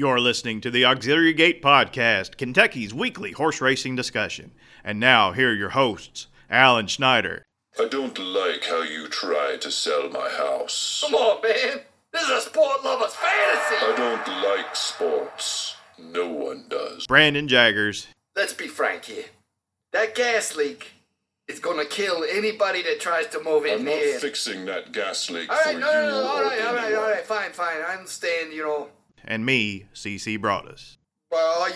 You're listening to the Auxiliary Gate Podcast, Kentucky's weekly horse racing discussion. And now, here are your hosts, Alan Schneider. I don't like how you try to sell my house. Come on, man. This is a sport lover's fantasy. I don't like sports. No one does. Brandon Jaggers. Let's be frank here. That gas leak is going to kill anybody that tries to move in there. I'm not fixing that gas leak for you. All right, fine. I understand, you know. And me, C.C. Broaddus. Well, are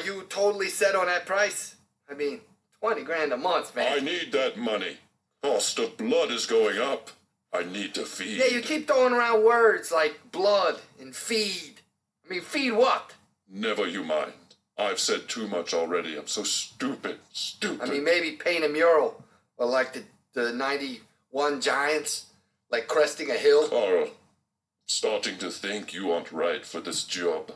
you totally set on that price? I mean, $20,000 a month, man. I need that money. Cost of blood is going up. I need to feed. Yeah, you keep throwing around words like blood and feed. I mean, feed what? Never you mind. I've said too much already. I'm so stupid. I mean, maybe paint a mural. Or like the 91 Giants, like cresting a hill. Carl, starting to think you aren't right for this job.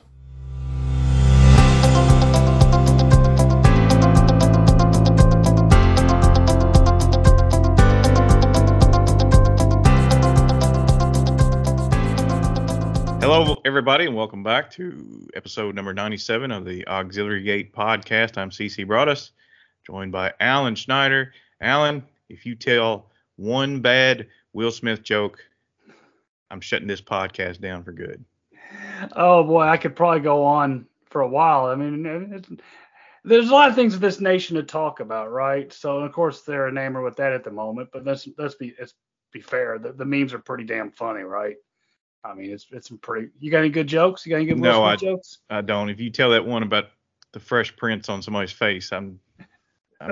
Hello, everybody, and welcome back to episode number 97 of the Auxiliary Gate Podcast. I'm C.C. Broaddus, joined by Alan Schneider. Alan, if you tell one bad Will Smith joke, I'm shutting this podcast down for good. Oh, boy, I could probably go on for a while. I mean, there's a lot of things in this nation to talk about, right? So, of course, they're enamored with that at the moment, but let's be fair. The memes are pretty damn funny, right? I mean, it's some pretty. You got any good jokes? You got any good jokes? No, I don't. If you tell that one about the fresh prints on somebody's face, I'm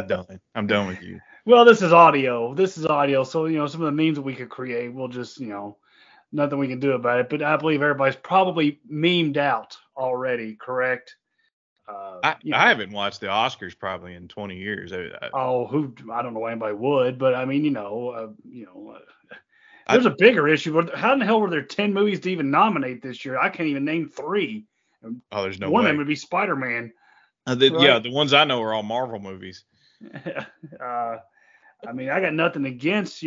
done. I'm done with you. Well, this is audio. So you know, some of the memes that we could create, we'll just nothing we can do about it. But I believe everybody's probably memed out already. Correct? I haven't watched the Oscars probably in 20 years. I don't know why anybody would, but I mean, There's a bigger issue. How in the hell were there 10 movies to even nominate this year? I can't even name three. Oh, there's no way. One of them would be Spider-Man. Right? Yeah, the ones I know are all Marvel movies. I mean, I got nothing against,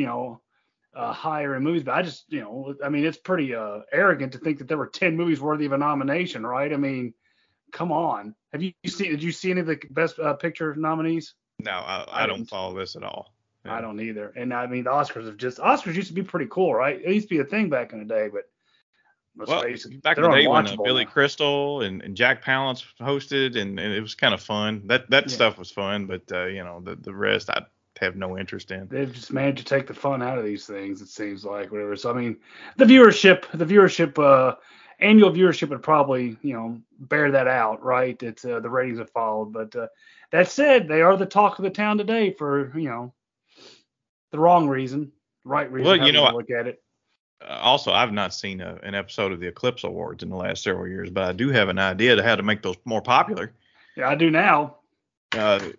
higher-end movies, but I just, it's pretty arrogant to think that there were 10 movies worthy of a nomination, right? I mean, come on. Did you see any of the Best Picture nominees? No, I don't follow this at all. I don't either. And I mean, the Oscars Oscars used to be pretty cool, right? It used to be a thing back in the day, but back in the day when Billy Crystal and Jack Palance hosted, and it was kind of fun. That stuff was fun, but the rest I have no interest in. They've just managed to take the fun out of these things, it seems like, whatever. So I mean, the annual viewership would probably bear that out, right? It's the ratings have followed, but that said, they are the talk of the town today for the wrong reason, right reason. Well, look at it. Also, I've not seen an episode of the Eclipse Awards in the last several years, but I do have an idea to how to make those more popular. Yeah, I do now.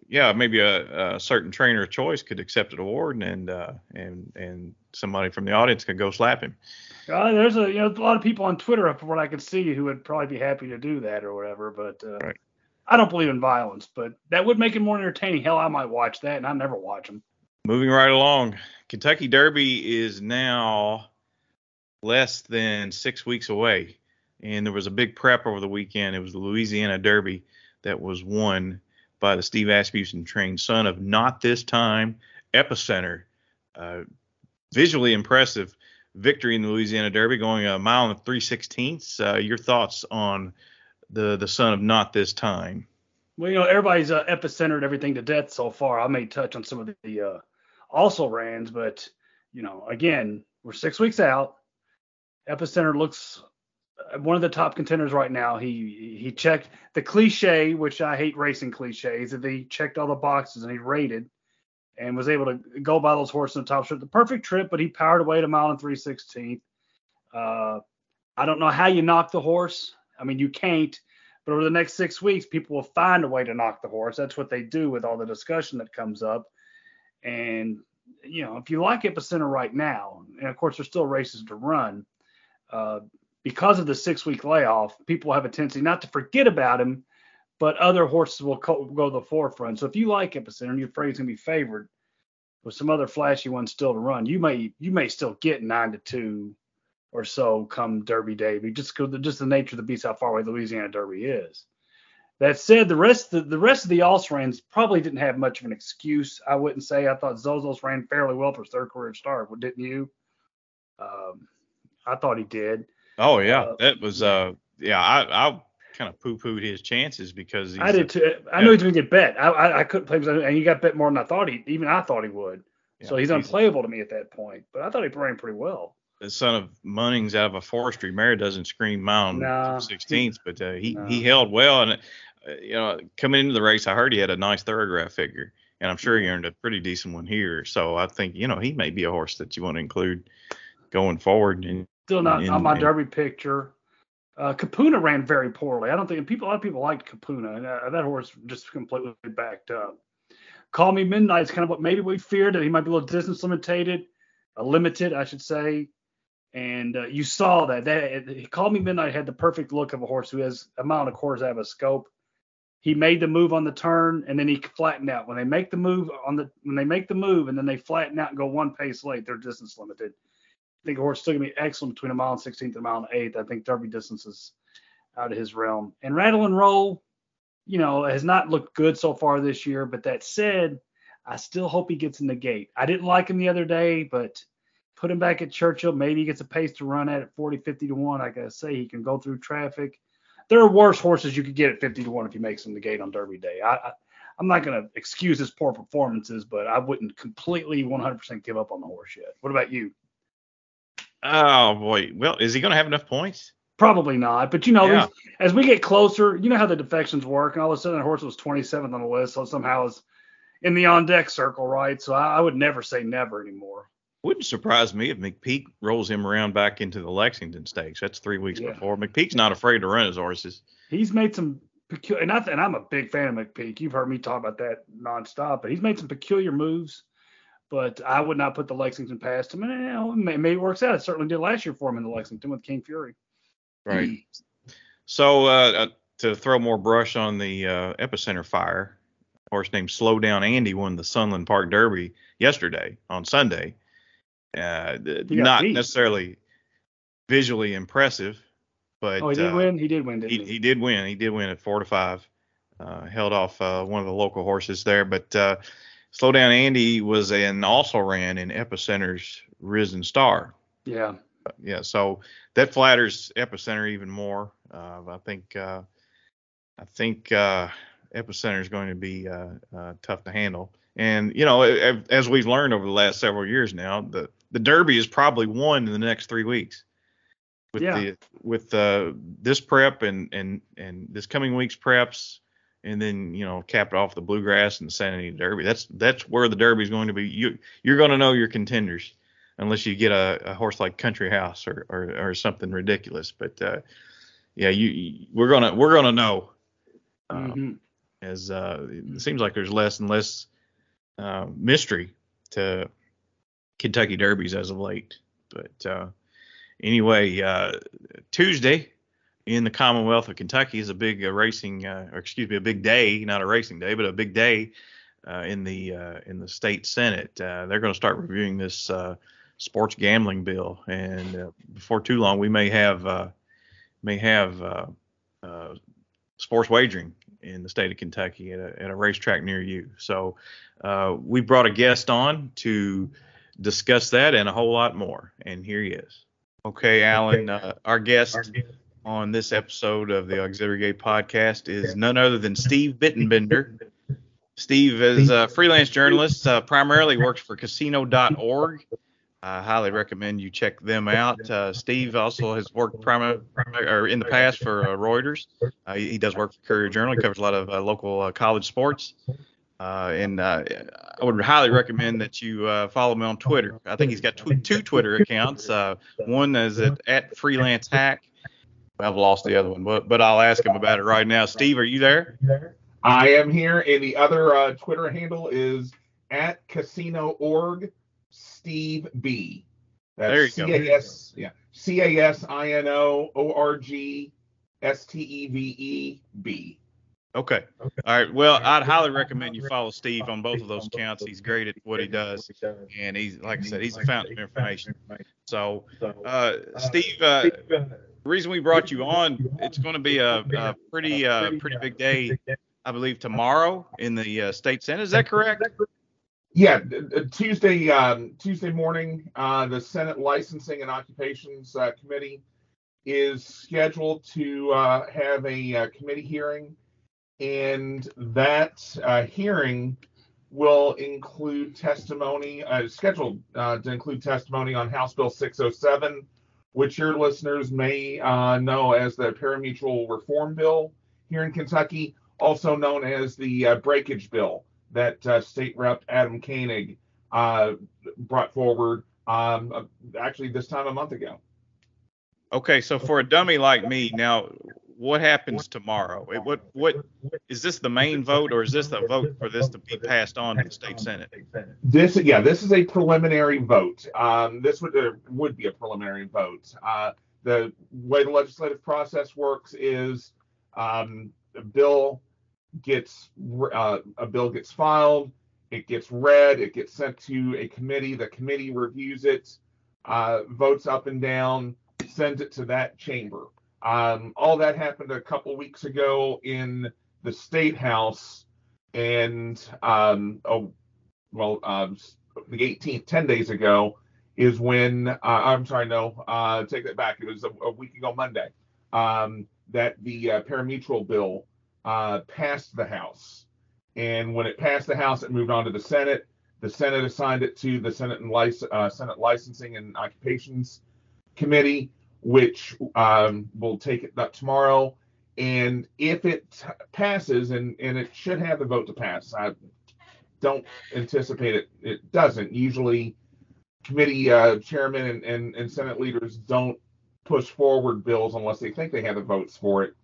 Maybe a certain trainer of choice could accept an award, and somebody from the audience could go slap him. There's a lot of people on Twitter, from what I could see, who would probably be happy to do that or whatever. But right. I don't believe in violence, but that would make it more entertaining. Hell, I might watch that, and I never watch them. Moving right along, Kentucky Derby is now less than 6 weeks away, and there was a big prep over the weekend. It was the Louisiana Derby that was won by the Steve Asmussen-trained son of Not This Time, Epicenter. Visually impressive victory in the Louisiana Derby, going 1 mile and 3/16. Your thoughts on the son of Not This Time? Well, everybody's epicentered everything to death so far. I may touch on some of the also rans, but again, we're 6 weeks out. Epicenter looks one of the top contenders right now. He checked the cliche, which I hate racing cliches, that he checked all the boxes and he rated and was able to go by those horses in the top strip. The perfect trip, but he powered away at 1 mile and 3/16. I don't know how you knock the horse. I mean, you can't. But over the next 6 weeks, people will find a way to knock the horse. That's what they do with all the discussion that comes up. And, if you like Epicenter right now, and of course, there's still races to run, because of the 6 week layoff, people have a tendency not to forget about him, but other horses will go to the forefront. So if you like Epicenter and you're afraid he's going to be favored with some other flashy ones still to run, you may still get 9-2 or so come Derby Day, just the nature of the beast, how far away Louisiana Derby is. That said, the rest of the All-Sarans probably didn't have much of an excuse, I wouldn't say. I thought Zozos ran fairly well for his third career start, well, didn't you? I thought he did. Oh, yeah. I kind of poo-pooed his chances because he's... I did too. I knew he was going to get bet. I couldn't play him, and he got bet more than I thought he would. Yeah, so he's unplayable to me at that point. But I thought he ran pretty well. The son of Munnings out of a forestry mare doesn't scream mound 16th, but he held well. And, coming into the race, I heard he had a nice thoroughbred figure, and I'm sure he earned a pretty decent one here. So I think, he may be a horse that you want to include going forward. And still not on my Derby picture. Kapuna ran very poorly. I don't think a lot of people liked Kapuna, and that horse just completely backed up. Call Me Midnight is kind of what maybe we feared, that he might be a little distance limited, I should say. And you saw that Call Me Midnight had the perfect look of a horse who has a mile and a quarter out of a scope. He made the move on the turn, and then he flattened out. When they make the move and then they flatten out and go one pace late, they're distance limited. I think a horse is still going to be excellent between a mile and 16th and a mile and 8th. I think Derby distance is out of his realm. And Rattle and Roll, has not looked good so far this year. But that said, I still hope he gets in the gate. I didn't like him the other day, but put him back at Churchill. Maybe he gets a pace to run at 40-50 to 1. I gotta say, he can go through traffic. There are worse horses you could get at 50 to 1 if he makes him the gate on Derby Day. I'm not going to excuse his poor performances, but I wouldn't completely 100% give up on the horse yet. What about you? Oh, boy. Well, is he going to have enough points? Probably not. But, as we get closer, how the defections work. And all of a sudden, the horse was 27th on the list. So somehow it's in the on-deck circle, right? So I would never say never anymore. Wouldn't surprise me if McPeak rolls him around back into the Lexington Stakes. That's 3 weeks before. McPeak's not afraid to run his horses. He's made some peculiar – and I'm a big fan of McPeak. You've heard me talk about that nonstop. But he's made some peculiar moves. But I would not put the Lexington past him. And maybe it works out. It certainly did last year for him in the Lexington with King Fury. Right. So to throw more brush on the Epicenter fire, a horse named Slow Down Andy won the Sunland Park Derby yesterday on Sunday. Not necessarily visually impressive, but he did win. He did win. He did win. He did win at 4-5. Held off one of the local horses there, but. Slow Down Andy was and also ran in Epicenter's Risen Star. Yeah. Yeah, so that flatters Epicenter even more. I think Epicenter is going to be tough to handle. And, as we've learned over the last several years now, the Derby is probably won in the next 3 weeks. With this prep and this coming week's preps, and then, cap it off the Bluegrass and the Sanity Derby. That's where the Derby is going to be. You're going to know your contenders unless you get a horse like Country House or something ridiculous. But we're gonna know. As it seems like there's less and less mystery to Kentucky Derbies as of late. But Tuesday. In the Commonwealth of Kentucky is a big day in the State Senate. They're going to start reviewing this sports gambling bill, and before too long, we may have sports wagering in the state of Kentucky at a racetrack near you. So we brought a guest on to discuss that and a whole lot more, and here he is. Okay, Alan, our guest on this episode of the Auxiliary Gate Podcast is none other than Steve Bittenbender. Steve is a freelance journalist, primarily works for Casino.org. I highly recommend you check them out. Steve also has worked in the past for Reuters. He does work for Courier Journal. He covers a lot of local college sports. And I would highly recommend that you follow me on Twitter. I think he's got two Twitter accounts. One is at Freelance Hack. I've lost the other one, but I'll ask him about it right now. Steve, are you there? I am here, and the other Twitter handle is at Casino.org, Steve B. That's there you C-A-S, go. Yeah, C-A-S-I-N-O-O-R-G-S-T-E-V-E-B. Okay. All right. Well, I'd highly recommend you follow Steve on both of those accounts. He's great at what he does. And he's, like I said, he's a fountain of information. So, Steve, the reason we brought you on, it's going to be a pretty big day, I believe, tomorrow in the State Senate. Is that correct? Yeah. Tuesday morning, the Senate Licensing and Occupations Committee is scheduled to have a committee hearing. And that hearing will include testimony, scheduled to include testimony on House Bill 607, which your listeners may know as the Parimutuel Reform Bill here in Kentucky, also known as the Breakage Bill that State Rep Adam Koenig brought forward actually this time a month ago. Okay, so for a dummy like me now, what happens tomorrow? What is this the main vote, or is this a vote for this to be passed on to the State Senate? This is a preliminary vote. This would be a preliminary vote. The way the legislative process works is a bill gets filed, it gets read, it gets sent to a committee. The committee reviews it, votes up and down, sends it to that chamber. All that happened a couple weeks ago in the State House, and the 18th, 10 days ago, is when take that back. It was a week ago Monday that the Parimutuel bill passed the House, and when it passed the House, it moved on to the Senate. The Senate assigned it to the Senate Licensing and Occupations Committee, which will take it up tomorrow. And if it passes, and it should have the vote to pass, I don't anticipate it doesn't. Usually committee chairmen and Senate leaders don't push forward bills unless they think they have the votes for it.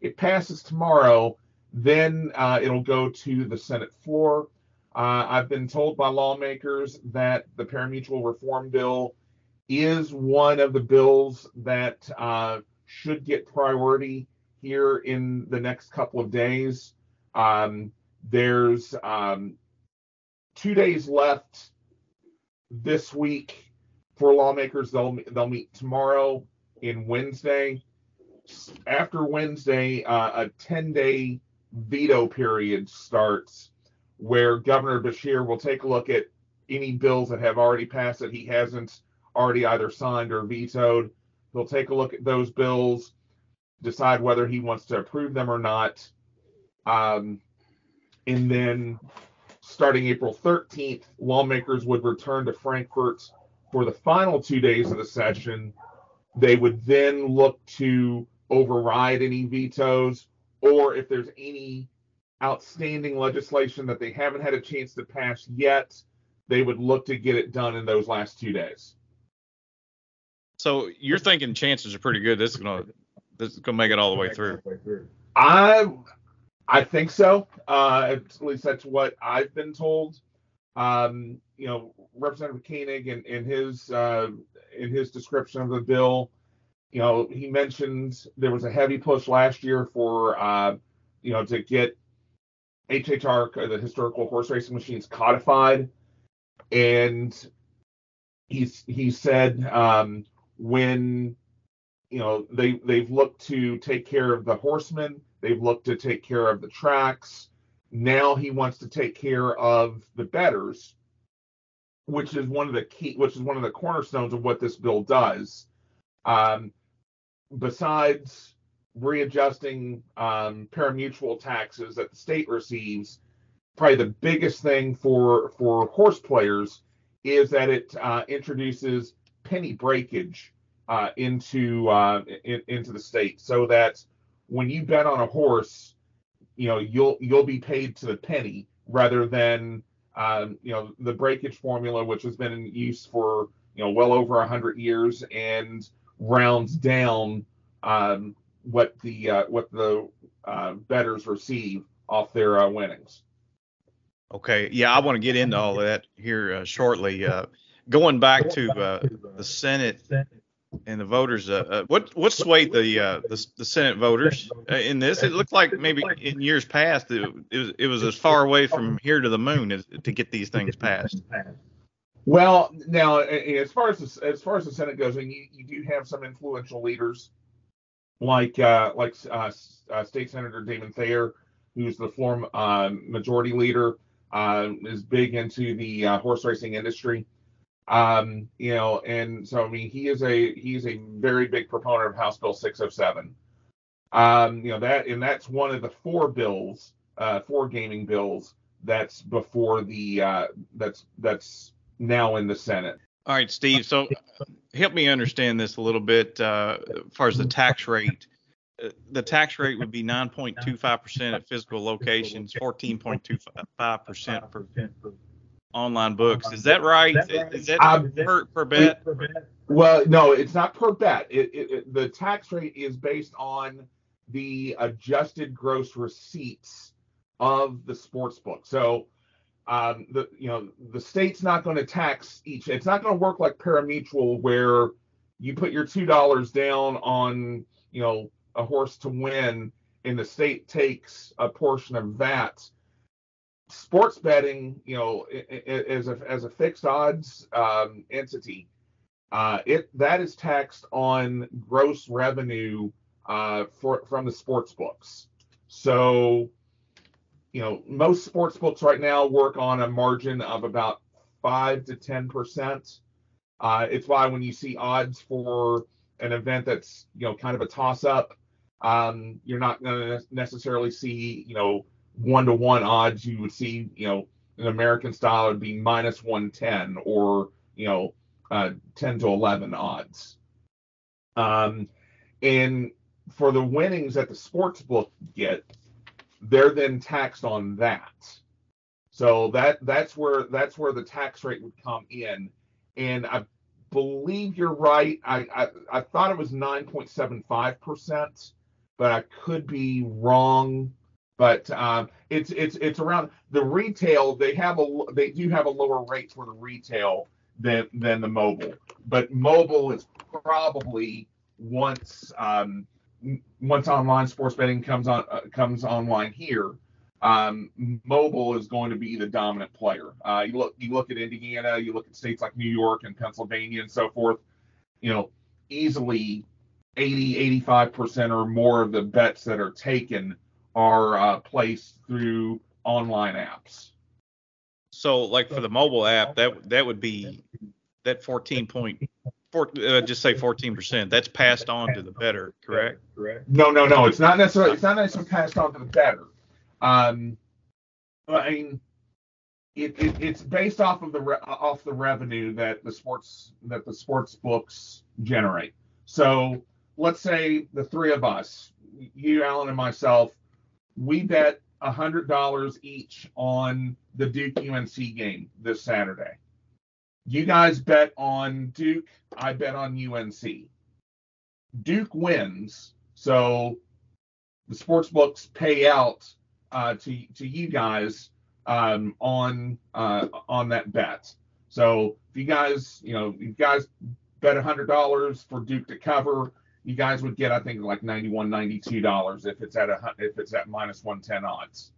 It passes tomorrow, then it'll go to the Senate floor. I've been told by lawmakers that the Parimutuel Reform Bill is one of the bills that should get priority here in the next couple of days. There's 2 days left this week for lawmakers. They'll meet tomorrow and Wednesday. After Wednesday, a 10-day veto period starts where Governor Beshear will take a look at any bills that have already passed that he hasn't already either signed or vetoed. He'll take a look at those bills, decide whether he wants to approve them or not. And then starting April 13th, lawmakers would return to Frankfort for the final 2 days of the session. They would then look to override any vetoes, or if there's any outstanding legislation that they haven't had a chance to pass yet, they would look to get it done in those last 2 days. So you're thinking chances are pretty good this is gonna make it all the way through. I think so. At least that's what I've been told. Representative Koenig in his description of the bill, he mentioned there was a heavy push last year for to get HHR, the historical horse racing machines, codified, and he said when they've looked to take care of the horsemen, they've looked to take care of the tracks. Now he wants to take care of the bettors, which is one of the cornerstones of what this bill does. Besides readjusting parimutuel taxes that the state receives, probably the biggest thing for horse players is that it introduces penny breakage into the state, so that when you bet on a horse, you'll be paid to the penny rather than the breakage formula, which has been in use for well over 100 years and rounds down what the bettors receive off their winnings. Okay, yeah, I want to get into all of that here shortly. Going back to the Senate and the voters. What swayed the Senate voters in this? It looked like maybe in years past it was as far away from here to the moon to get these things passed. Well, now as far as the Senate goes, and you do have some influential leaders like State Senator Damon Thayer, who's the former majority leader, is big into the horse racing industry. And so I mean, he is a very big proponent of House Bill 607. That's one of the four gaming bills that's before the that's now in the Senate. All right, Steve. So help me understand this a little bit as far as the tax rate. The tax rate would be 9.25% at physical locations, 14.25% per online books. Is that right? Is that per bet? Well, no, it's not per bet. The tax rate is based on the adjusted gross receipts of the sports book. So, the state's not going to tax each. It's not going to work like pari-mutuel where you put your $2 down on, a horse to win, and the state takes a portion of that. Sports betting, as a fixed odds entity, that is taxed on gross revenue from the sports books. So, most sports books right now work on a margin of about 5 to 10%. It's why when you see odds for an event that's kind of a toss-up, you're not going to necessarily see 1-to-1 odds. You would see an American style would be -110 or 10-to-11 odds. And for the winnings that the sports book get, they're then taxed on that. So that's where the tax rate would come in. And I believe you're right. I thought it was 9.75%, but I could be wrong. But it's around the retail. They do have a lower rate for the retail than the mobile. But mobile is probably once online sports betting comes online here, mobile is going to be the dominant player. You look at Indiana, you look at states like New York and Pennsylvania and so forth, easily 80, 85% or more of the bets that are taken are placed through online apps. So like for the mobile app, that would be that 14%. That's passed on to the bettor, correct? Correct. No. It's not necessarily passed on to the bettor. I mean, it's based off of the revenue that the sports books generate. So let's say the three of us, you, Alan, and myself, we bet $100 each on the Duke UNC game this Saturday. You guys bet on Duke. I bet on UNC. Duke wins, so the sports books pay out to you guys on that bet. So if you guys bet $100 for Duke to cover, you guys would get, I think, like $91, $92 if it's at -110 odds.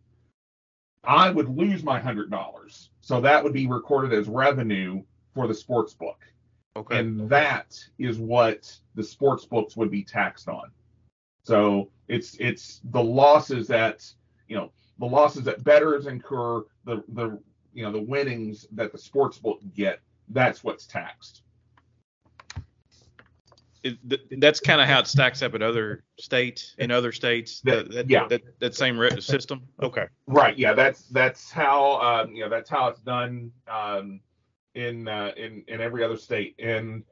I would lose my $100, so that would be recorded as revenue for the sports book. Okay, and that is what the sports books would be taxed on. So it's the losses that. The losses that bettors incur, the winnings that the sports book get, that's what's taxed. That's kind of how it stacks up at other states. That same system. Okay. Right. Yeah. That's how it's done in every other state. And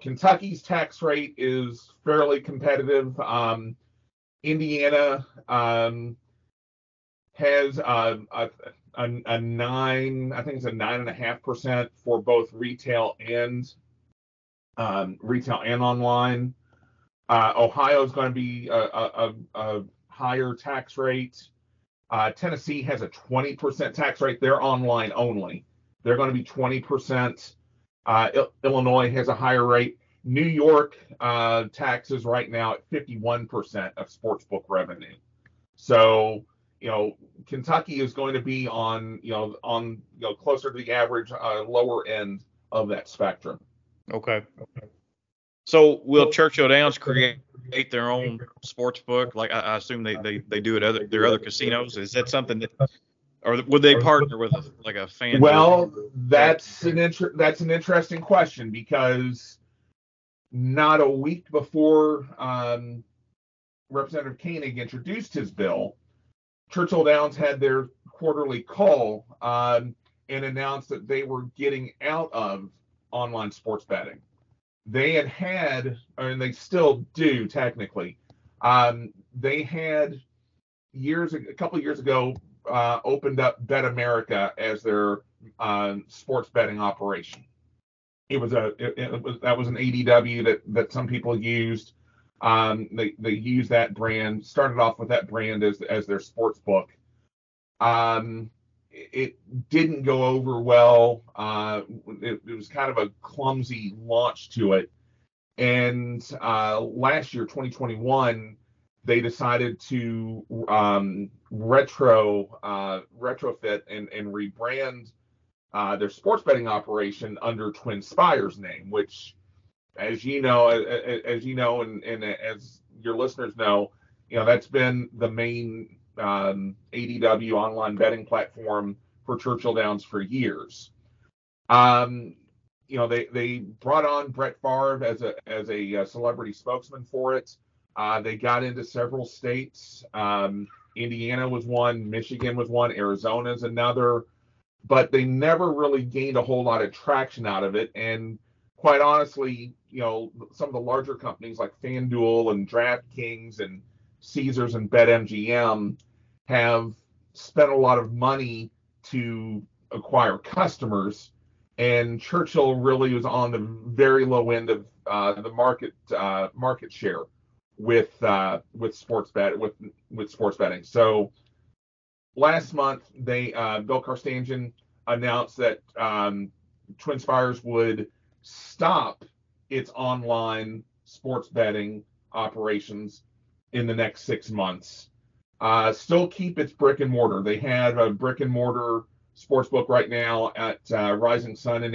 Kentucky's tax rate is fairly competitive. Indiana has a 9, I think it's a 9.5% for both retail and online. Ohio is going to be a higher tax rate. Tennessee has a 20% tax rate. They're online only. They're going to be 20%. Illinois has a higher rate. New York taxes right now at 51% of sportsbook revenue. So, you know, Kentucky is going to be on closer to the average lower end of that spectrum. Okay. So will Churchill Downs create their own sports book? Like I assume they do at their other casinos. Is that something that, or would they partner with a fan? Well, that's an interesting question, because not a week before Representative Koenig introduced his bill, Churchill Downs had their quarterly call and announced that they were getting out of online sports betting. They and they still do technically. They had a couple of years ago opened up Bet America as their sports betting operation. That was an ADW that some people used. They used that brand. Started off with that brand as their sports book. It didn't go over well. It was kind of a clumsy launch to it. And last year, 2021, they decided to retrofit and rebrand their sports betting operation under Twin Spires name, which, as you know, and as your listeners know, you know, that's been the main ADW online betting platform for Churchill Downs for years. You know, they brought on Brett Favre as a celebrity spokesman for it. They got into several states. Indiana was one, Michigan was one, Arizona's another, but they never really gained a whole lot of traction out of it. And quite honestly, you know, some of the larger companies like FanDuel and DraftKings and Caesars and BetMGM have spent a lot of money to acquire customers, and Churchill really was on the very low end of the market share with sports betting. So last month, they Bill Carstanjen announced that Twin Spires would stop its online sports betting operations in the next 6 months. Still keep its brick and mortar. They have a brick and mortar sportsbook right now at Rising Sun in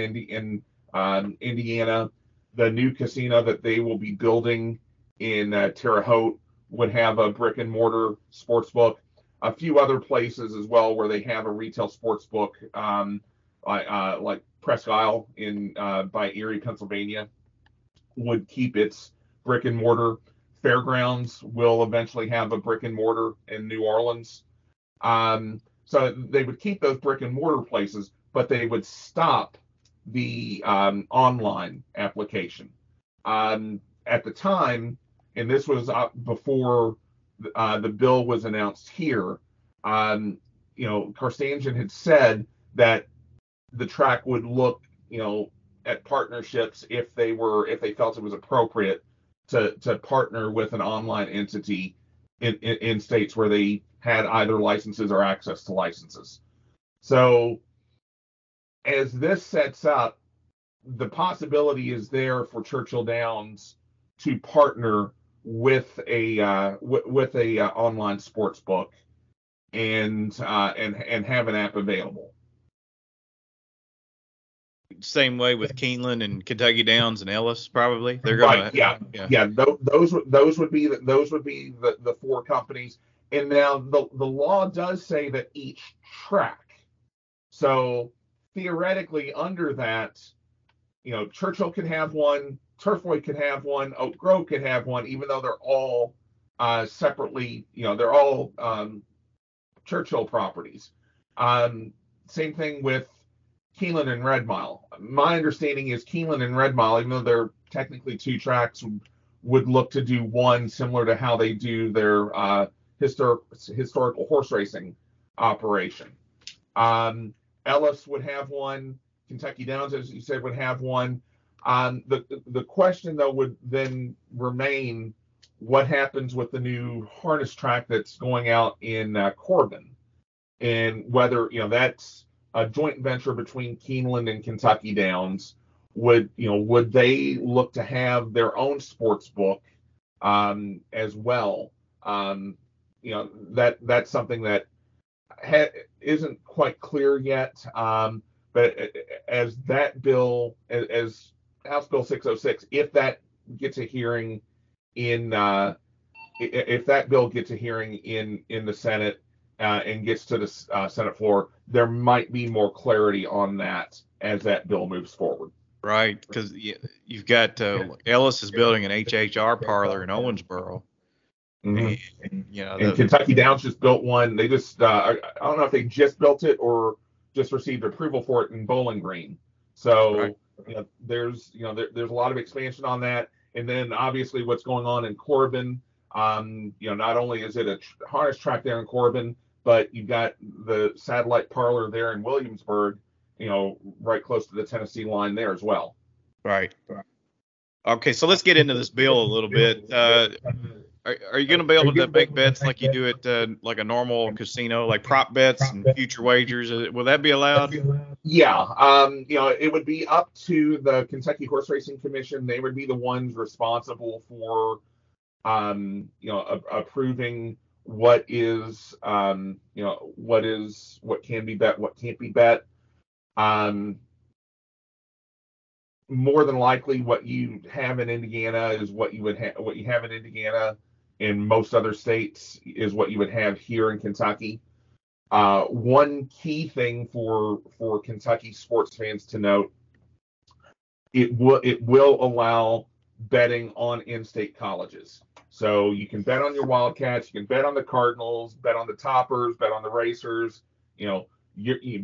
Indiana. The new casino that they will be building in Terre Haute would have a brick and mortar sportsbook. A few other places as well where they have a retail sportsbook, like Presque Isle by Erie, Pennsylvania, would keep its brick and mortar. Fairgrounds will eventually have a brick and mortar in New Orleans. So they would keep those brick and mortar places, but they would stop the online application. At the time, and this was before the bill was announced here, you know, Carstanjen had said that the track would look, you know, at partnerships if they felt it was appropriate to partner with an online entity in states where they had either licenses or access to licenses. So as this sets up, the possibility is there for Churchill Downs to partner with a online sports book and have an app available. Same way with Keeneland and Kentucky Downs and Ellis, probably. They're going right, to, yeah. Those would be the four companies. And now the law does say that each track. So theoretically, under that, you know, Churchill could have one, Turfway could have one, Oak Grove could have one, even though they're all separately, you know, they're all Churchill properties. Same thing with Keeneland and Red Mile. My understanding is Keeneland and Red Mile, even though they're technically two tracks, would look to do one similar to how they do their historical horse racing operation. Ellis would have one. Kentucky Downs, as you said, would have one. The question, though, would then remain what happens with the new harness track that's going out in Corbin, and whether, you know, that's a joint venture between Keeneland and Kentucky Downs, would they look to have their own sports book as well? That's something that isn't quite clear yet. But as that bill, as House Bill 606, if that gets a hearing in, if that bill gets a hearing in the Senate and gets to the Senate floor, there might be more clarity on that as that bill moves forward. Right, because you've got Ellis is building an HHR parlor in Owensboro. Mm-hmm. And Kentucky Downs just built one. They just I don't know if they just built it or just received approval for it in Bowling Green. So right. There's a lot of expansion on that. And then obviously what's going on in Corbin. Not only is it a harness track there in Corbin, but you've got the satellite parlor there in Williamsburg. Right close to the Tennessee line there as well. Right. Okay, so let's get into this bill a little bit. Are you going to be able to make bets like you do at like a normal casino, like prop bets and future wagers? Will that be allowed? Yeah. It would be up to the Kentucky Horse Racing Commission. They would be the ones responsible for, approving what is, what can be bet, what can't be bet. More than likely what you have in Indiana is what you would have, what you have in Indiana in most other states is what you would have here in Kentucky. One key thing for Kentucky sports fans to note, it will allow betting on in-state colleges. So you can bet on your Wildcats, you can bet on the Cardinals, bet on the Toppers, bet on the Racers, you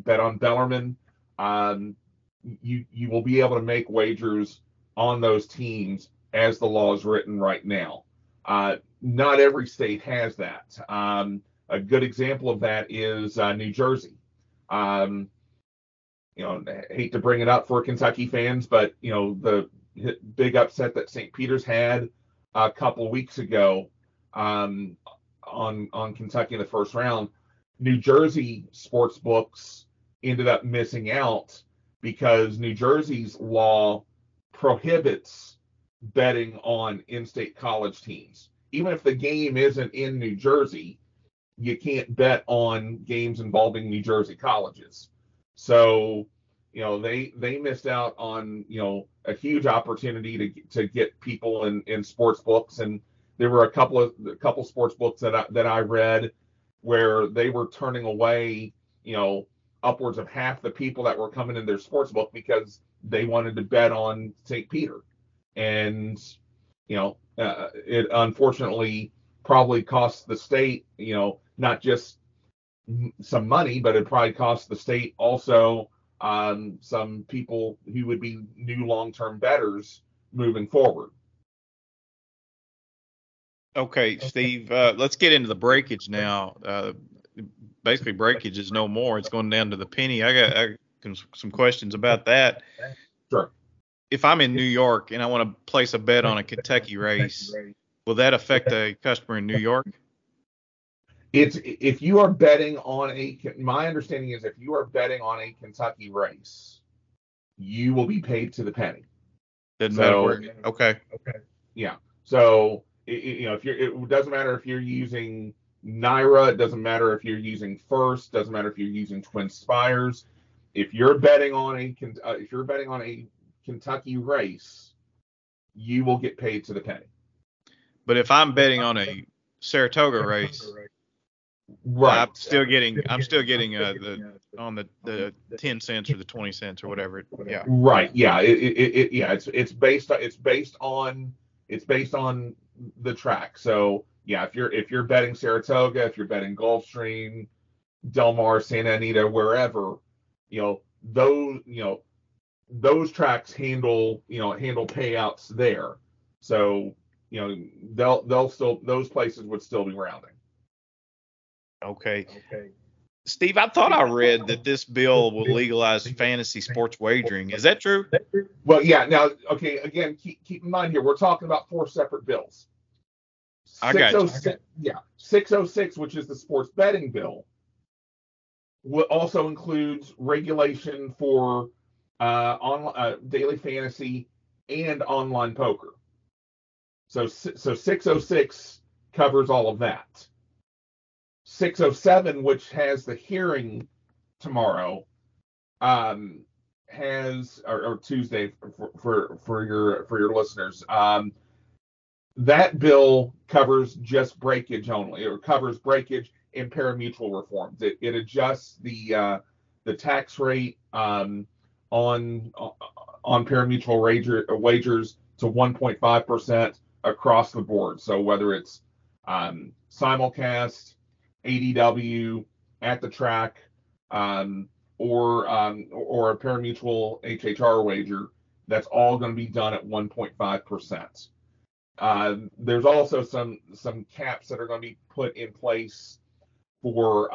bet on Bellarmine. You will be able to make wagers on those teams as the law is written right now. Not every state has that. A good example of that is New Jersey. I hate to bring it up for Kentucky fans, but the big upset that St. Peter's had a couple weeks ago on Kentucky in the first round, New Jersey sports books ended up missing out because New Jersey's law prohibits betting on in-state college teams. Even if the game isn't in New Jersey, you can't bet on games involving New Jersey colleges. So, they missed out on, a huge opportunity to get people in sports books. And there were a couple sports books that I read where they were turning away, upwards of half the people that were coming in their sports book because they wanted to bet on St. Peter. And, it unfortunately probably cost the state, not just some money, but it probably cost the state also some people who would be new long-term bettors moving forward. Okay, Steve, let's get into the breakage now. Basically, breakage is no more. It's going down to the penny. I got some questions about that. Sure. If I'm in New York and I want to place a bet on a Kentucky race, will that affect a customer in New York? If you are betting on my understanding is if you are betting on a Kentucky race, you will be paid to the penny. Doesn't matter. Okay. Yeah. So. It doesn't matter if you're using Naira, it doesn't matter if you're using First, doesn't matter if you're using Twin Spires. If you're betting on a Kentucky race, you will get paid to the penny. But if I'm betting on a Saratoga race, right, I'm still getting the 10 cents or the 20 cents or whatever. Yeah. Right. Yeah. It's based on the track. So yeah, if you're betting Saratoga, if you're betting Gulfstream, Del Mar, Santa Anita, wherever, those tracks handle payouts there. So, they'll still, those places would still be rounding. Okay. Steve, I thought I read that this bill will legalize fantasy sports wagering. Is that true? Well, yeah. Now, okay, again, keep in mind here, we're talking about four separate bills. I got you. Yeah, 606, which is the sports betting bill, also includes regulation for on daily fantasy and online poker. So 606 covers all of that. 607, which has the hearing tomorrow, has Tuesday for your listeners. That bill covers just breakage only, or covers breakage and pari-mutuel reforms. It adjusts the tax rate on pari-mutuel wagers to 1.5% across the board. So whether it's simulcast, ADW, at the track, or a pari-mutuel HHR wager, that's all going to be done at 1.5%. There's also some caps that are going to be put in place for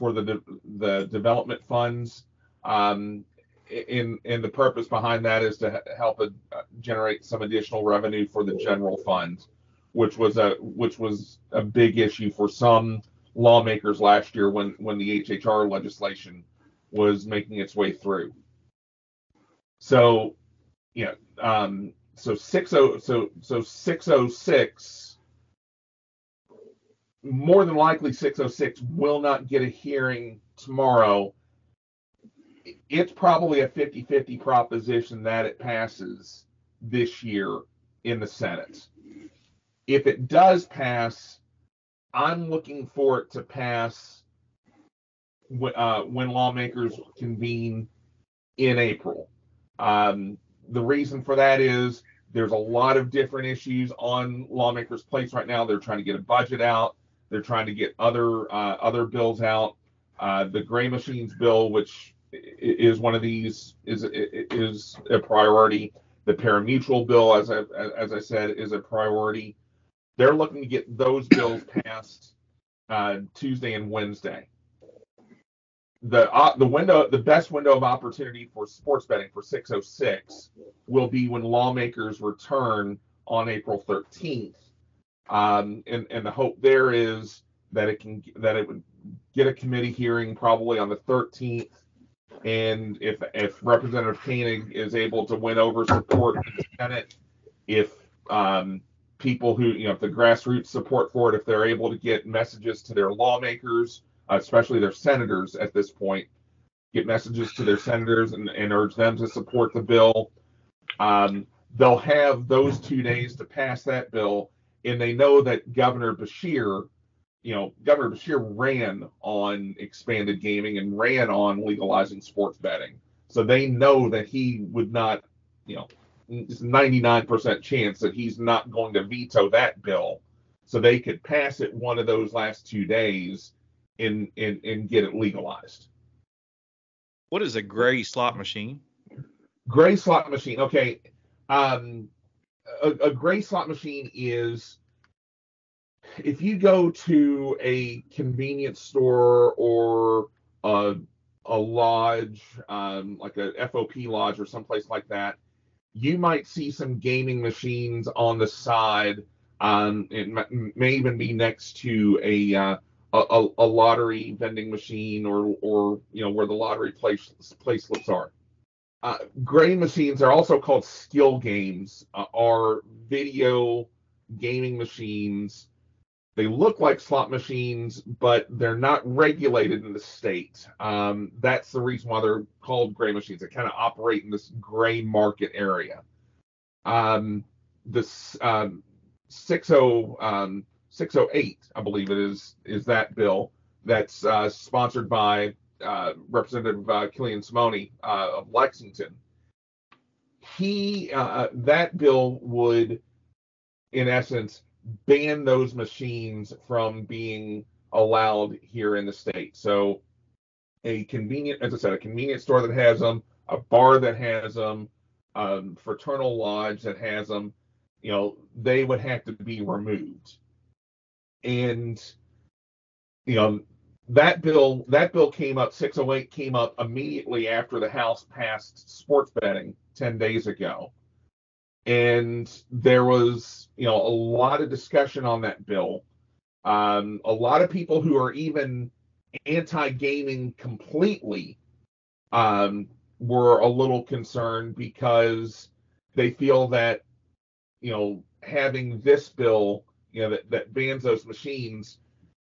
the development funds. And the purpose behind that is to help generate some additional revenue for the general fund, which was a big issue for some lawmakers last year when the HHR legislation was making its way through. So, yeah. So 606, more than likely 606 will not get a hearing tomorrow. It's probably a 50-50 proposition that it passes this year in the Senate. If it does pass, I'm looking for it to pass when lawmakers convene in April. The reason for that is there's a lot of different issues on lawmakers' plates right now. They're trying to get a budget out. They're trying to get other bills out. The gray machines bill, which is one of these, is a priority. The pari-mutual bill, as I said, is a priority. They're looking to get those bills passed Tuesday and Wednesday. The best window of opportunity for sports betting for 606 will be when lawmakers return on April 13th, and the hope there is that it would get a committee hearing probably on the 13th, and if Representative Koenig is able to win over support in the Senate, if the grassroots support for it, if they're able to get messages to their lawmakers, especially their senators at this point, get messages to their senators and urge them to support the bill. They'll have those 2 days to pass that bill, and they know that Governor Beshear ran on expanded gaming and ran on legalizing sports betting. So they know that he would not, it's a 99% chance that he's not going to veto that bill. So they could pass it one of those last 2 days and get it legalized. What is a gray slot machine? Gray slot machine. Okay. A gray slot machine is if you go to a convenience store or a lodge, like a FOP lodge or someplace like that, you might see some gaming machines on the side. It may even be next to a lottery vending machine or where the lottery place slips are. Gray machines are also called skill games, are video gaming machines. They look like slot machines, but they're not regulated in the state. That's the reason why they're called gray machines. They kind of operate in this gray market area. 608, I believe it is that bill that's sponsored by Representative Killian Simone of Lexington. That bill would, in essence, ban those machines from being allowed here in the state. So a convenience store that has them, a bar that has them, fraternal lodge that has them, they would have to be removed. And, that bill came up, 608 came up immediately after the House passed sports betting 10 days ago. And there was, a lot of discussion on that bill. A lot of people who are even anti-gaming completely were a little concerned because they feel that, you know, having this bill, you know, that bans those machines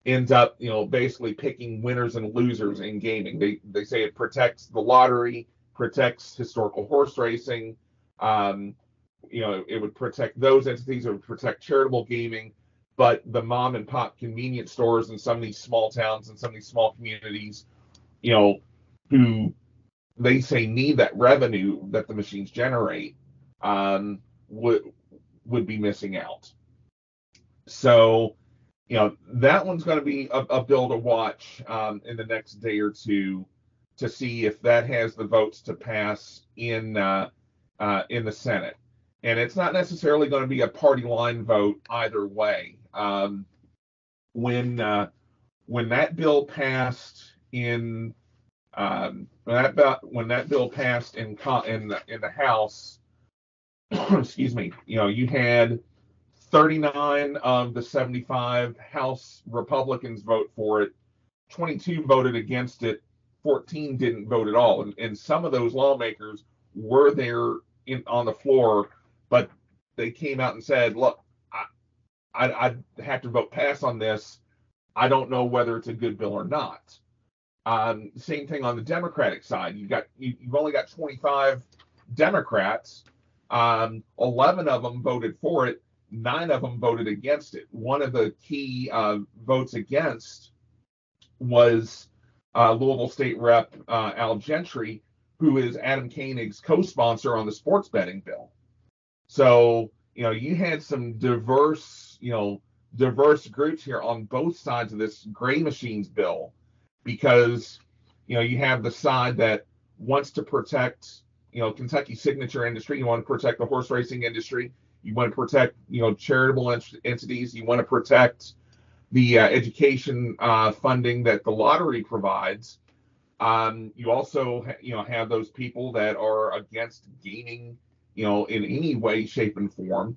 ends up, you know, basically picking winners and losers in gaming. They say it protects the lottery, protects historical horse racing. You know, it would protect those entities, it would protect charitable gaming, but the mom and pop convenience stores in some of these small towns and some of these small communities, you know, who they say need that revenue that the machines generate, would be missing out. So, you know, that one's going to be a bill to watch in the next day or two to see if that has the votes to pass in the Senate. And it's not necessarily going to be a party line vote either way. When that bill passed in the House, excuse me, you know, you had 39 of the 75 House Republicans vote for it, 22 voted against it, 14 didn't vote at all, and some of those lawmakers were there on the floor. But they came out and said, look, I have to vote pass on this. I don't know whether it's a good bill or not. Same thing on the Democratic side. You've only got 25 Democrats. 11 of them voted for it. 9 of them voted against it. One of the key votes against was Louisville State Rep Al Gentry, who is Adam Koenig's co-sponsor on the sports betting bill. So, you know, you had some diverse groups here on both sides of this gray machines bill, because, you know, you have the side that wants to protect, you know, Kentucky signature industry. You want to protect the horse racing industry. You want to protect, you know, charitable entities. You want to protect the education funding that the lottery provides. You also, you know, have those people that are against gaming, you know, in any way, shape, and form.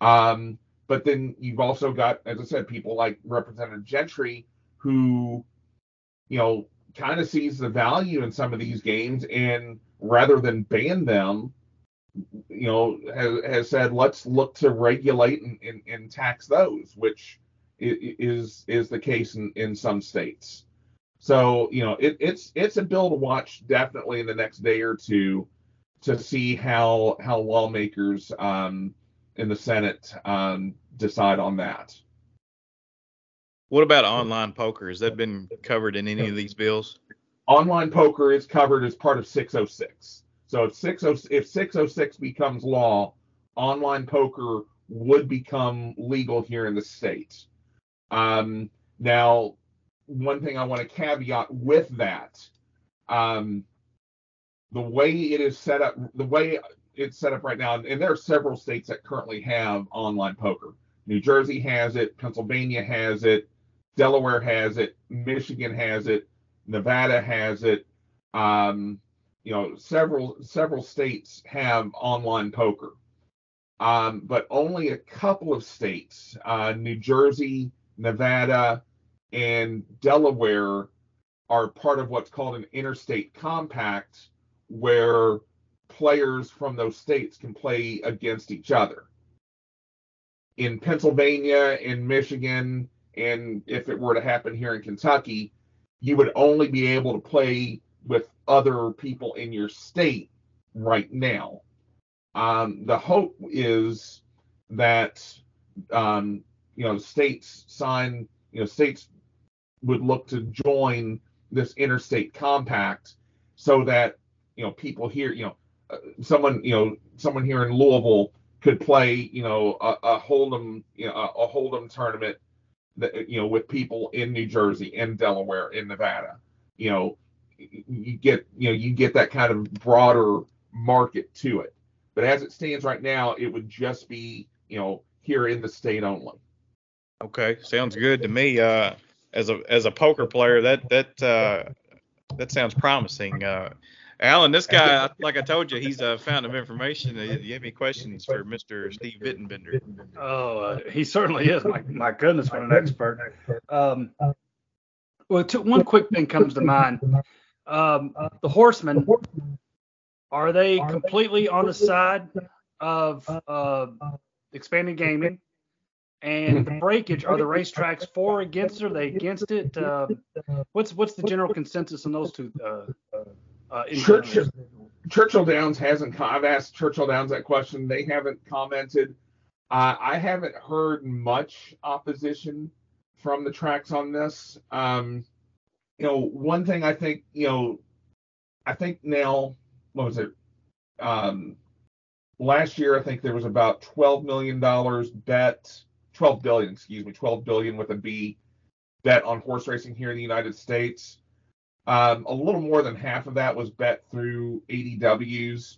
But then you've also got, as I said, people like Representative Gentry, who, you know, kind of sees the value in some of these games, and rather than ban them, you know, has said, let's look to regulate and tax those, which is the case in some states. So, you know, it's a bill to watch definitely in the next day or two, to see how lawmakers in the Senate decide on that. What about online poker? Has that been covered in any of these bills? Online poker is covered as part of 606. So if 606 becomes law, online poker would become legal here in the state. Now, one thing I want to caveat with that, the way it is set up, the way it's set up right now, and there are several states that currently have online poker. New Jersey has it, Pennsylvania has it, Delaware has it, Michigan has it, Nevada has it. You know, several states have online poker, but only a couple of states, New Jersey, Nevada, and Delaware, are part of what's called an interstate compact, where players from those states can play against each other. In Pennsylvania, in Michigan, and if it were to happen here in Kentucky, you would only be able to play with other people in your state right now. The hope is that, you know, states would look to join this interstate compact so that, you know, people here, you know, someone here in Louisville could play, you know, a hold'em tournament that, you know, with people in New Jersey, in Delaware, in Nevada. You know, you get that kind of broader market to it. But as it stands right now, it would just be, you know, here in the state only. Okay, sounds good to me. As a poker player, that sounds promising. Alan, this guy, like I told you, he's a fountain of information. Do you have any questions for Mr. Steve Bittenbender? Oh, he certainly is. My goodness, what an expert. Well, one quick thing comes to mind. The horsemen Are they completely on the side of expanded gaming? And the breakage, are the racetracks for or against it? Are they against it? What's the general consensus on those two? Churchill Downs hasn't. I've asked Churchill Downs that question. They haven't commented. I haven't heard much opposition from the tracks on this. One thing I think, now, what was it? Last year, I think there was about $12 billion with a B bet on horse racing here in the United States. A little more than half of that was bet through ADWs.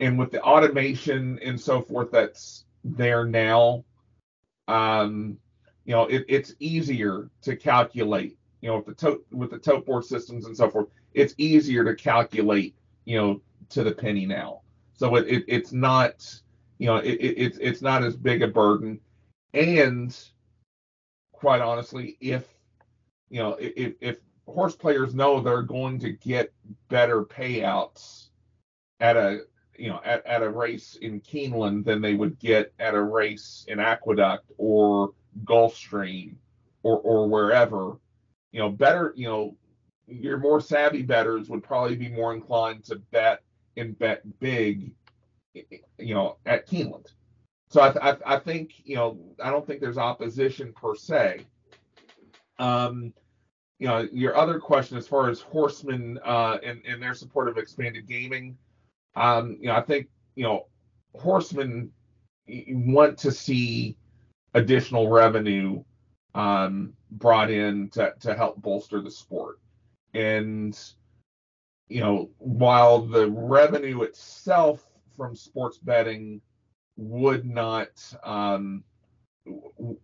And with the automation and so forth that's there now, it's easier to calculate. With the tote board systems and so forth, it's easier to calculate, to the penny now. So it's not, it's not as big a burden. And quite honestly, if horse players know they're going to get better payouts at a race in Keeneland than they would get at a race in Aqueduct or Gulfstream or wherever, your more savvy bettors would probably be more inclined to bet and bet big, at Keeneland. So I think, I don't think there's opposition per se. Your other question as far as horsemen and their support of expanded gaming, I think, horsemen want to see additional revenue brought in to help bolster the sport. And, while the revenue itself from sports betting would not go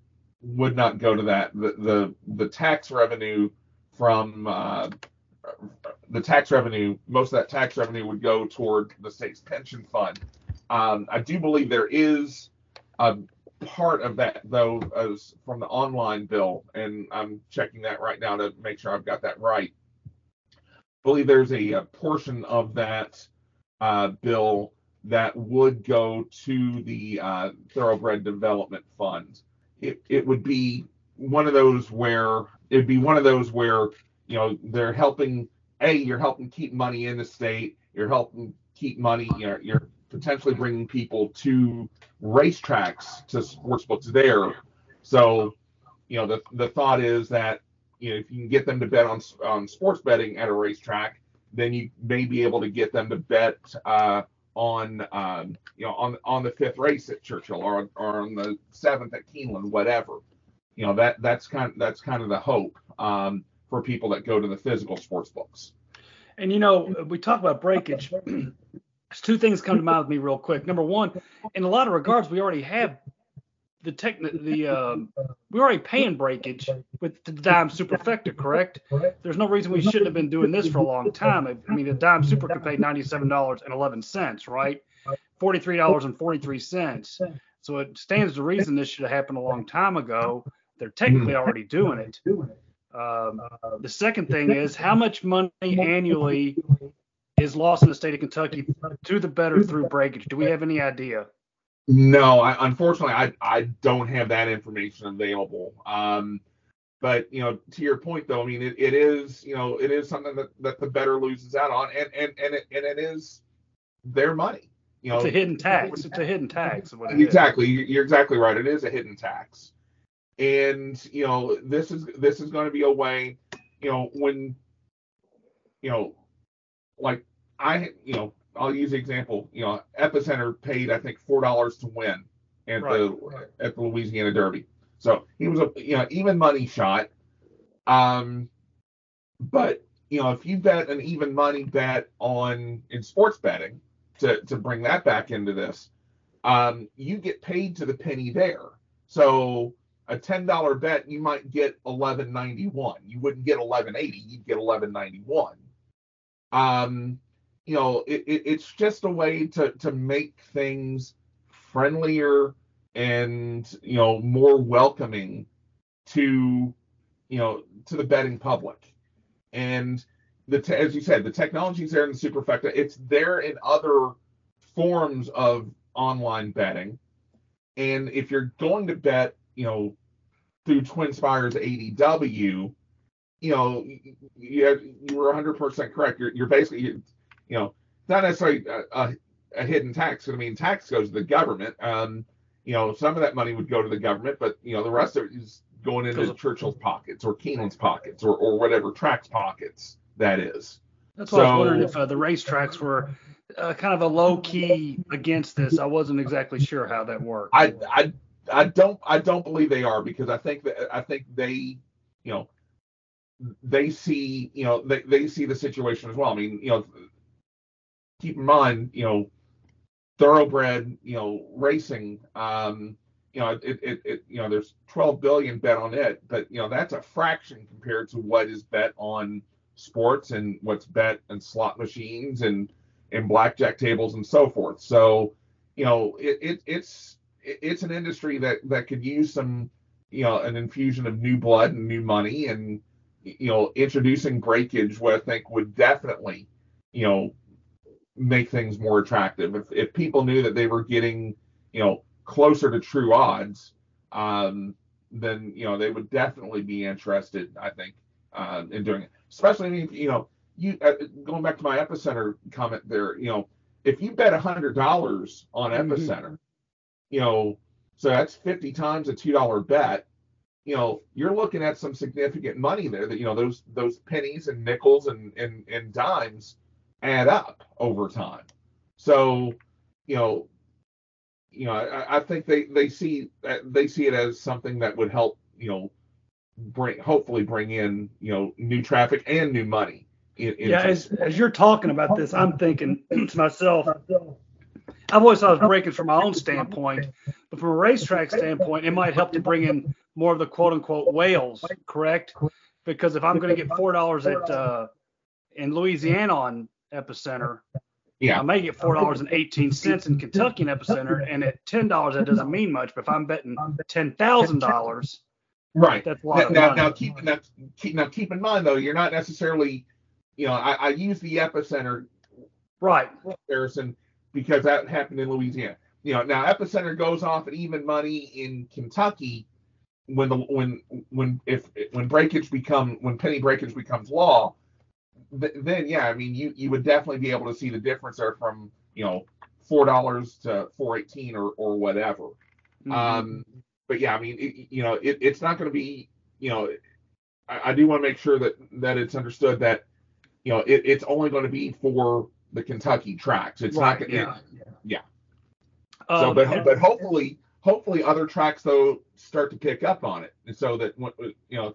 to that, the tax revenue from most of that tax revenue would go toward the state's pension fund. I do believe there is a part of that, though, as from the online bill, and I'm checking that right now to make sure I've got that right. I believe there's a portion of that bill that would go to the Thoroughbred Development Fund. It would be one of those where they're helping. You're helping keep money in the state. You're helping keep money. You're potentially bringing people to racetracks, to sportsbooks there. So, the thought is that, if you can get them to bet on sports betting at a racetrack, then you may be able to get them to bet on the fifth race at Churchill or on the seventh at Keeneland, whatever. That's kind of the hope for people that go to the physical sports books. And we talk about breakage. There's two things come to mind with me real quick. Number one, in a lot of regards, we already have we're already paying breakage with the dime superfecta, correct? There's no reason we shouldn't have been doing this for a long time. I mean, the dime super could pay $97.11, right? $43.43. So it stands to reason this should have happened a long time ago. They're technically already doing it. The second thing is, how much money annually is lost in the state of Kentucky to the better through breakage? Do we have any idea? No, unfortunately, I don't have that information available. But, to your point, though, I mean, it is something that the bettor loses out on, and it is their money. It's a hidden tax. It's a hidden tax. Exactly. You're exactly right. It is a hidden tax. And, this is going to be a way, when, like I'll use the example, Epicenter paid, I think, $4 to win at the Louisiana Derby. So he was a, even money shot. But, if you bet an even money bet in sports betting, to bring that back into this, you get paid to the penny there. So a $10 bet, you might get $11.91. You wouldn't get $11.80, you'd get $11.91. It's just a way to make things friendlier and, more welcoming to the betting public. And as you said, the technology is there in the Superfecta. It's there in other forms of online betting. And if you're going to bet, you know, through Twin Spires ADW, you know, you were 100% correct. You're basically, you know, not necessarily a hidden tax. I mean, tax goes to the government. You know, some of that money would go to the government, but, you know, the rest of it is going into Churchill's pockets or Keeneland's pockets or whatever track's pockets that is. That's why I was wondering if the racetracks were kind of a low key against this. I wasn't exactly sure how that worked. I don't believe they are, because I think they, you know, they see, you know, they see the situation as well. I mean, you know, keep in mind, you know, thoroughbred, you know, racing, you know, it you know, there's $12 billion bet on it, but, you know, that's a fraction compared to what is bet on sports and what's bet and slot machines and blackjack tables and so forth. So, you know, it's an industry that could use some, you know, an infusion of new blood and new money, and, you know, introducing breakage, what I think would definitely, you know, make things more attractive. If people knew that they were getting, you know, closer to true odds, then, you know, they would definitely be interested, I think, in doing it. Especially, you know, going back to my Epicenter comment there, you know, if you bet $100 on Epicenter, you know, so that's 50 times a $2 bet. You know, you're looking at some significant money there that, you know, those pennies and nickels and dimes add up over time. So, you know, I think they see it as something that would help, you know, hopefully bring in, you know, new traffic and new money. Yeah, as you're talking about this, I'm thinking to myself, I've always thought of breakage from my own standpoint, but from a racetrack standpoint, it might help to bring in more of the quote-unquote whales, correct? Because if I'm going to get $4 at in Louisiana on Epicenter, yeah, I may get $4.18 in Kentucky in Epicenter, and at $10 that doesn't mean much. But if I'm betting $10,000, right? That's a lot of money. Now keep in mind though, you're not necessarily, you know, I use the Epicenter right comparison because that happened in Louisiana. You know, now Epicenter goes off at even money in Kentucky. When penny breakage becomes law, then yeah, I mean you would definitely be able to see the difference there from, you know, $4 to $4.18 or whatever. Mm-hmm. But yeah, I mean it's not going to be, you know, I do want to make sure that it's understood that, you know, it's only going to be for the Kentucky tracks. It's right, not yeah. But hopefully. Hopefully other tracks, though, start to pick up on it. And so that, you know,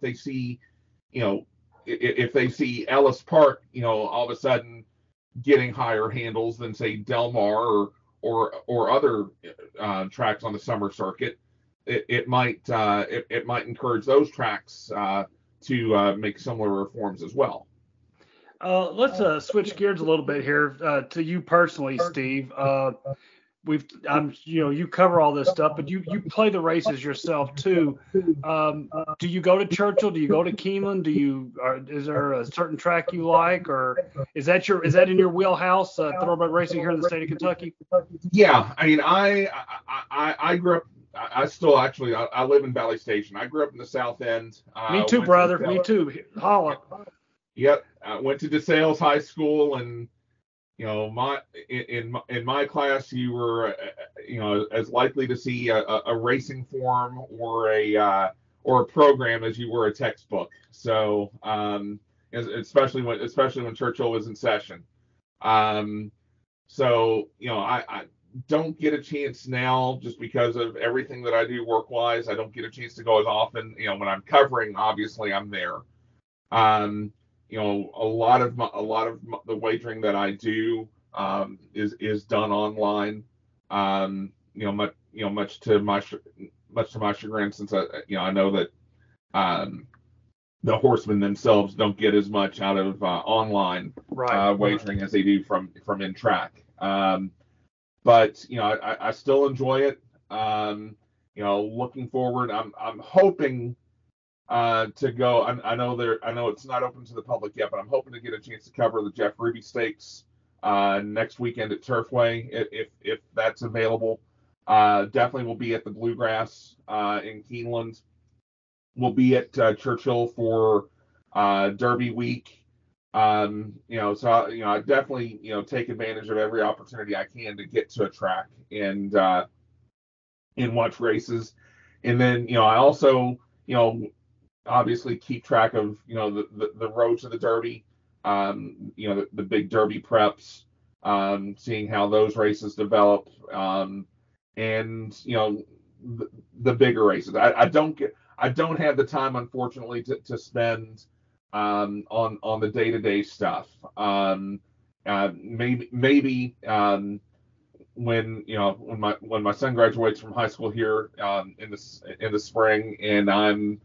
if they see Ellis Park, you know, all of a sudden getting higher handles than, say, Del Mar or other tracks on the summer circuit, it might encourage those tracks to make similar reforms as well. Let's switch gears a little bit here to you personally, Steve. You cover all this stuff, but you play the races yourself too. Do you go to Churchill? Do you go to Keeneland? Is there a certain track you like, or is that in your wheelhouse? Thoroughbred racing here in the state of Kentucky. Yeah, I mean, I grew up. I still actually I live in Valley Station. I grew up in the South End. Me too, brother. Me too. Holla. Yep. I went to DeSales High School and. You know, in my class, you were, you know, as likely to see a racing form or a program as you were a textbook. So, especially when Churchill was in session. So, you know, I don't get a chance now just because of everything that I do work-wise. I don't get a chance to go as often. You know, when I'm covering, obviously, I'm there. You know, a lot of the wagering that I do is done online. Much to my chagrin, since I know that the horsemen themselves don't get as much out of online wagering as they do from in track. But you know, I still enjoy it. You know, looking forward, I'm hoping to go. I know it's not open to the public yet, but I'm hoping to get a chance to cover the Jeff Ruby Stakes next weekend at Turfway if that's available. Definitely will be at the Bluegrass in Keeneland. We'll be at Churchill for Derby Week. I definitely, take advantage of every opportunity I can to get to a track and watch races. And then, I also, obviously keep track of, the road to the Derby, the big Derby preps, seeing how those races develop, and, the bigger races. I don't have the time, unfortunately, to spend, on the day-to-day stuff. When when my son graduates from high school here in the spring, and I'm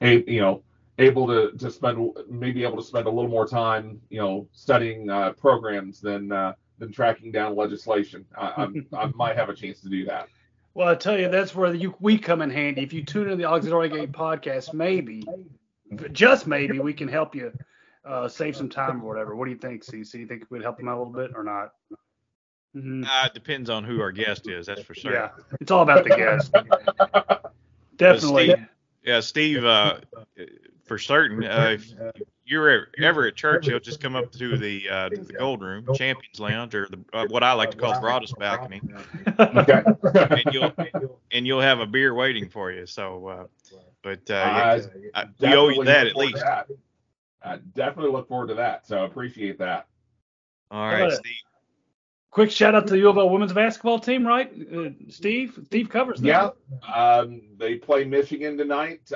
able to spend a little more time studying programs than tracking down legislation. I might have a chance to do that. Well, I tell you, that's where we come in handy. If you tune in to the Auxiliary Gate podcast, maybe. Just maybe we can help you save some time or whatever. What do you think, CC? You think we'd help them out a little bit or not? Mm-hmm. It depends on who our guest is. That's for sure. Yeah, it's all about the guest. Definitely. Steve, for certain, if you're ever at Churchill, just come up to the Gold Room, Champions Lounge, or what I like to call Broaddus Balcony. Okay. and you'll have a beer waiting for you. So. We owe you that at least. That. I definitely look forward to that, so appreciate that. All right, Steve. Quick shout-out to the U of L women's basketball team, right, Steve? Steve covers that. Yeah, they play Michigan tonight,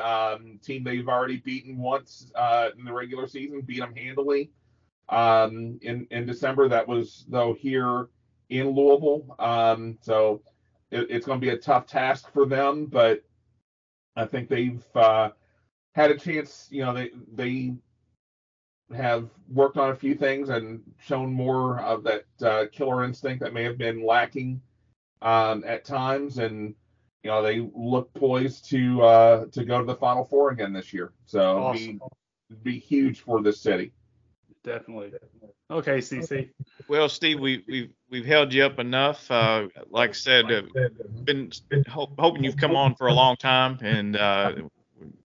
team they've already beaten once in the regular season, beat them handily in December. That was, though, here in Louisville, so it's going to be a tough task for them, but I think they've had a chance, they have worked on a few things and shown more of that killer instinct that may have been lacking at times. And, they look poised to go to the Final Four again this year. So awesome. Be huge for this city. Definitely. Okay, CC. Well, Steve, we've held you up enough. Like I said, been hoping you've come on for a long time, and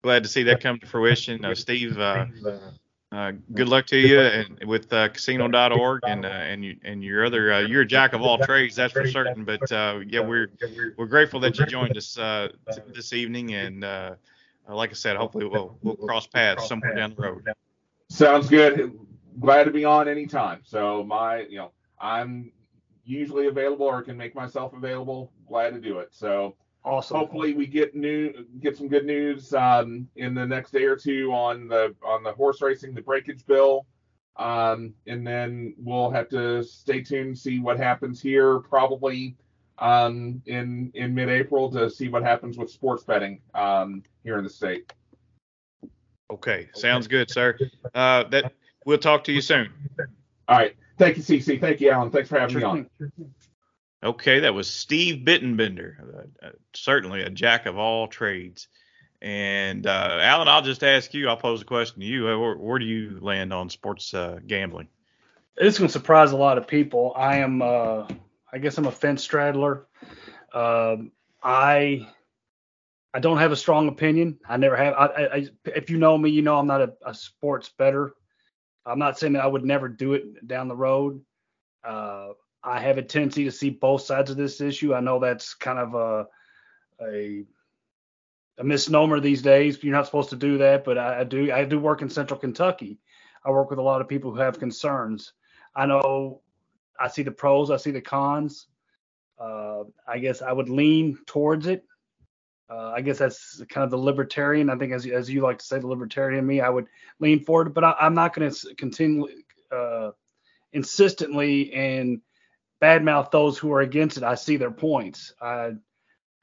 glad to see that come to fruition. Steve, good luck to you, and with Casino.org and your other you're a jack of all trades, that's for certain. But we're grateful that you joined us this evening, and like I said, hopefully we'll cross paths somewhere down the road. Sounds good. Glad to be on anytime. So I'm usually available or can make myself available. Glad to do it. So awesome. Hopefully we get some good news in the next day or two on the horse racing, the breakage bill, and then we'll have to stay tuned, see what happens here, probably in mid-April, to see what happens with sports betting here in the state. Okay, sounds good, sir. We'll talk to you soon. All right. Thank you, CC. Thank you, Alan. Thanks for having me on. Okay, that was Steve Bittenbender, certainly a jack of all trades. And, Alan, I'll pose a question to you. Where do you land on sports gambling? It's going to surprise a lot of people. I am, I guess I'm a fence straddler. I don't have a strong opinion. I never have. I if you know me, you know I'm not a sports bettor. I'm not saying that I would never do it down the road. I have a tendency to see both sides of this issue. I know that's kind of a misnomer these days. You're not supposed to do that, but I do work in Central Kentucky. I work with a lot of people who have concerns. I know I see the pros, I see the cons. I guess I would lean towards it. I guess that's kind of the libertarian. I think, as you like to say, the libertarian in me, I would lean forward, but I'm not going to continue insistently and badmouth those who are against it. I see their points.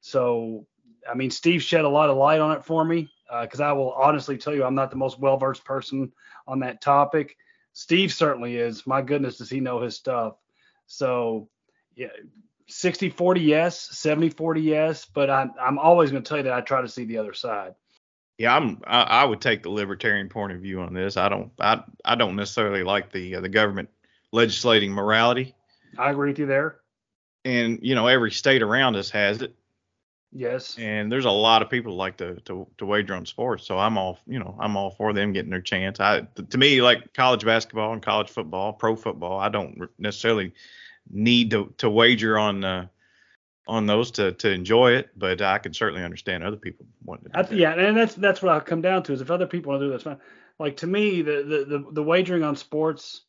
Steve shed a lot of light on it for me, because I will honestly tell you I'm not the most well-versed person on that topic. Steve certainly is. My goodness, does he know his stuff. So, yeah. 60-40 yes, 70-40 yes, but I'm always going to tell you that I try to see the other side. Yeah, I would take the libertarian point of view on this. I don't necessarily like the government legislating morality. I agree with you there. And you know, every state around us has it. Yes. And there's a lot of people like to wager on sports, so I'm all for them getting their chance. To me, like college basketball and college football, pro football, I don't necessarily need to wager on those to enjoy it, but I could certainly understand other people wanting to do that. Yeah, and that's what I come down to is if other people want to do this, fine. Like to me, the wagering on sports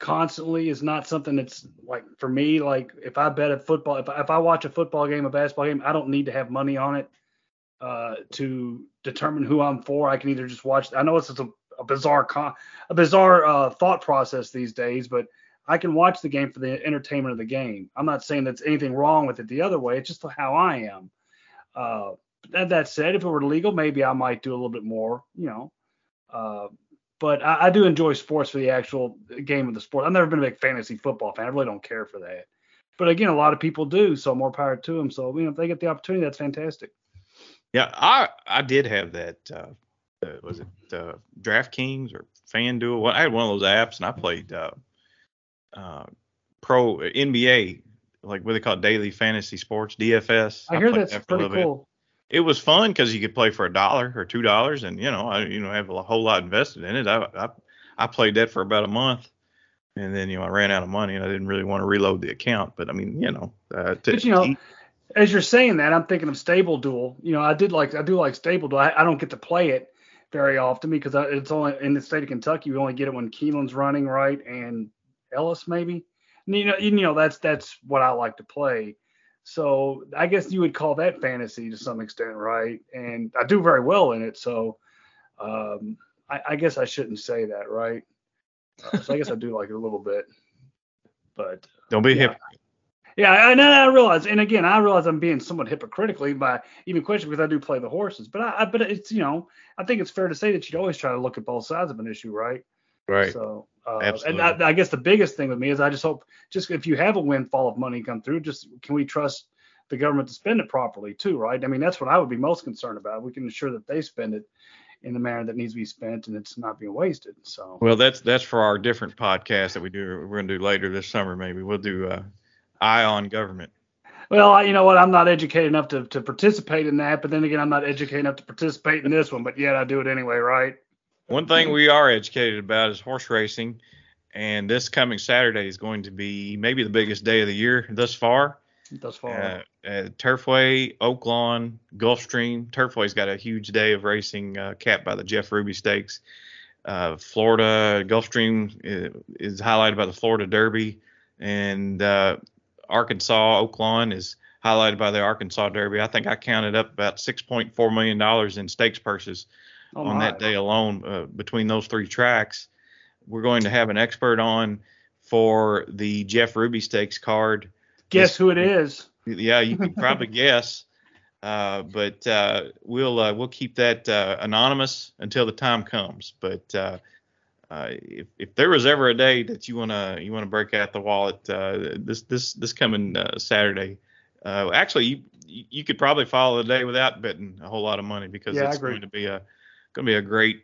constantly is not something that's like for me. Like if I bet a football, if I watch a football game, a basketball game, I don't need to have money on it to determine who I'm for. I can either just watch. I know it's just a bizarre thought process these days, but I can watch the game for the entertainment of the game. I'm not saying that's anything wrong with it the other way. It's just how I am. That said, if it were legal, maybe I might do a little bit more, you know. But I do enjoy sports for the actual game of the sport. I've never been a big fantasy football fan. I really don't care for that. But, again, a lot of people do, so more power to them. So, you know, if they get the opportunity, that's fantastic. Yeah, I did have that. Was it DraftKings or FanDuel? Well, I had one of those apps, and I played pro NBA, like what they call daily fantasy sports, DFS. I hear that's pretty cool. It was fun because you could play for $1 or $2, and you know, I have a whole lot invested in it. I played that for about a month, and then you know I ran out of money, and I didn't really want to reload the account. But I mean, you know, as you're saying that, I'm thinking of Stable Duel. You know, I do like Stable Duel. I don't get to play it very often because it's only in the state of Kentucky. We only get it when Keeneland's running, right, and Ellis maybe. And, you know that's what I like to play. So I guess you would call that fantasy to some extent, right? And I do very well in it, so I guess I shouldn't say that, right? So I guess I do like it a little bit, but don't be hypocritical. Yeah, I realize, and again, I realize I'm being somewhat hypocritically by even questioning because I do play the horses, but but it's you know I think it's fair to say that you'd always try to look at both sides of an issue, right? Right. So. And I guess the biggest thing with me is I just hope just if you have a windfall of money come through, just can we trust the government to spend it properly too, right? I mean, that's what I would be most concerned about. We can ensure that they spend it in the manner that needs to be spent and it's not being wasted. So. Well, that's for our different podcast that we do. We're going to do later this summer. Maybe we'll do Eye on Government. Well, you know what? I'm not educated enough to participate in that. But then again, I'm not educated enough to participate in this one. But yet I do it anyway, right? One thing we are educated about is horse racing, and this coming Saturday is going to be maybe the biggest day of the year thus far. Turfway, Oaklawn, Gulfstream. Turfway's got a huge day of racing capped by the Jeff Ruby Stakes. Florida, Gulfstream is highlighted by the Florida Derby, and Arkansas, Oaklawn is highlighted by the Arkansas Derby. I think I counted up about $6.4 million in stakes purses. On that day alone, between those three tracks, we're going to have an expert on for the Jeff Ruby Stakes card. Guess who it is? Yeah, you can probably guess. But we'll keep that anonymous until the time comes. But if there was ever a day that you wanna break out the wallet, this coming Saturday. Actually, you could probably follow the day without betting a whole lot of money because it's going to be a great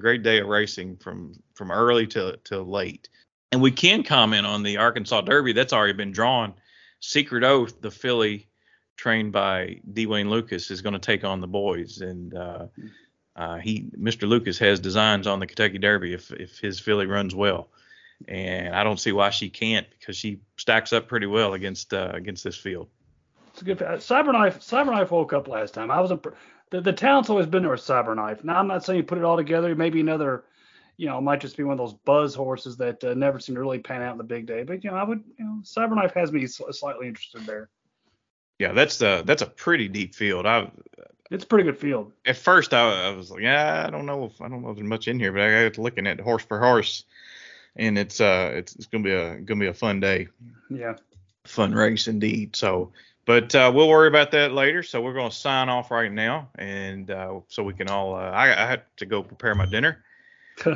great day of racing from early to late. And we can comment on the Arkansas Derby. That's already been drawn. Secret Oath, the filly trained by Dwayne Lucas, is going to take on the boys. And Mr. Lucas has designs on the Kentucky Derby if his filly runs well. And I don't see why she can't because she stacks up pretty well against this field. It's a good Cyberknife woke up last time. I was the talent's always been there with Cyberknife. Now, I'm not saying you put it all together. Maybe another, you know, might just be one of those buzz horses that never seem to really pan out in the big day. But, you know, Cyberknife has me slightly interested there. Yeah, that's a pretty deep field. It's a pretty good field. At first, I was like, yeah, I don't know if there's much in here, but I got to looking at horse per horse, and it's gonna be a fun day. Yeah. Fun race indeed. So. But we'll worry about that later, so we're going to sign off right now, and so we can all I have to go prepare my dinner,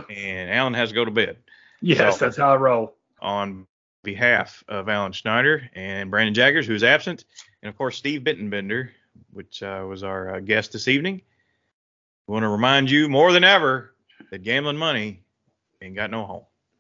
and Alan has to go to bed. Yes, so, that's how I roll. On behalf of Alan Schneider and Brandon Jaggers, who's absent, and, of course, Steve Bittenbender, which was our guest this evening, We want to remind you more than ever that gambling money ain't got no home.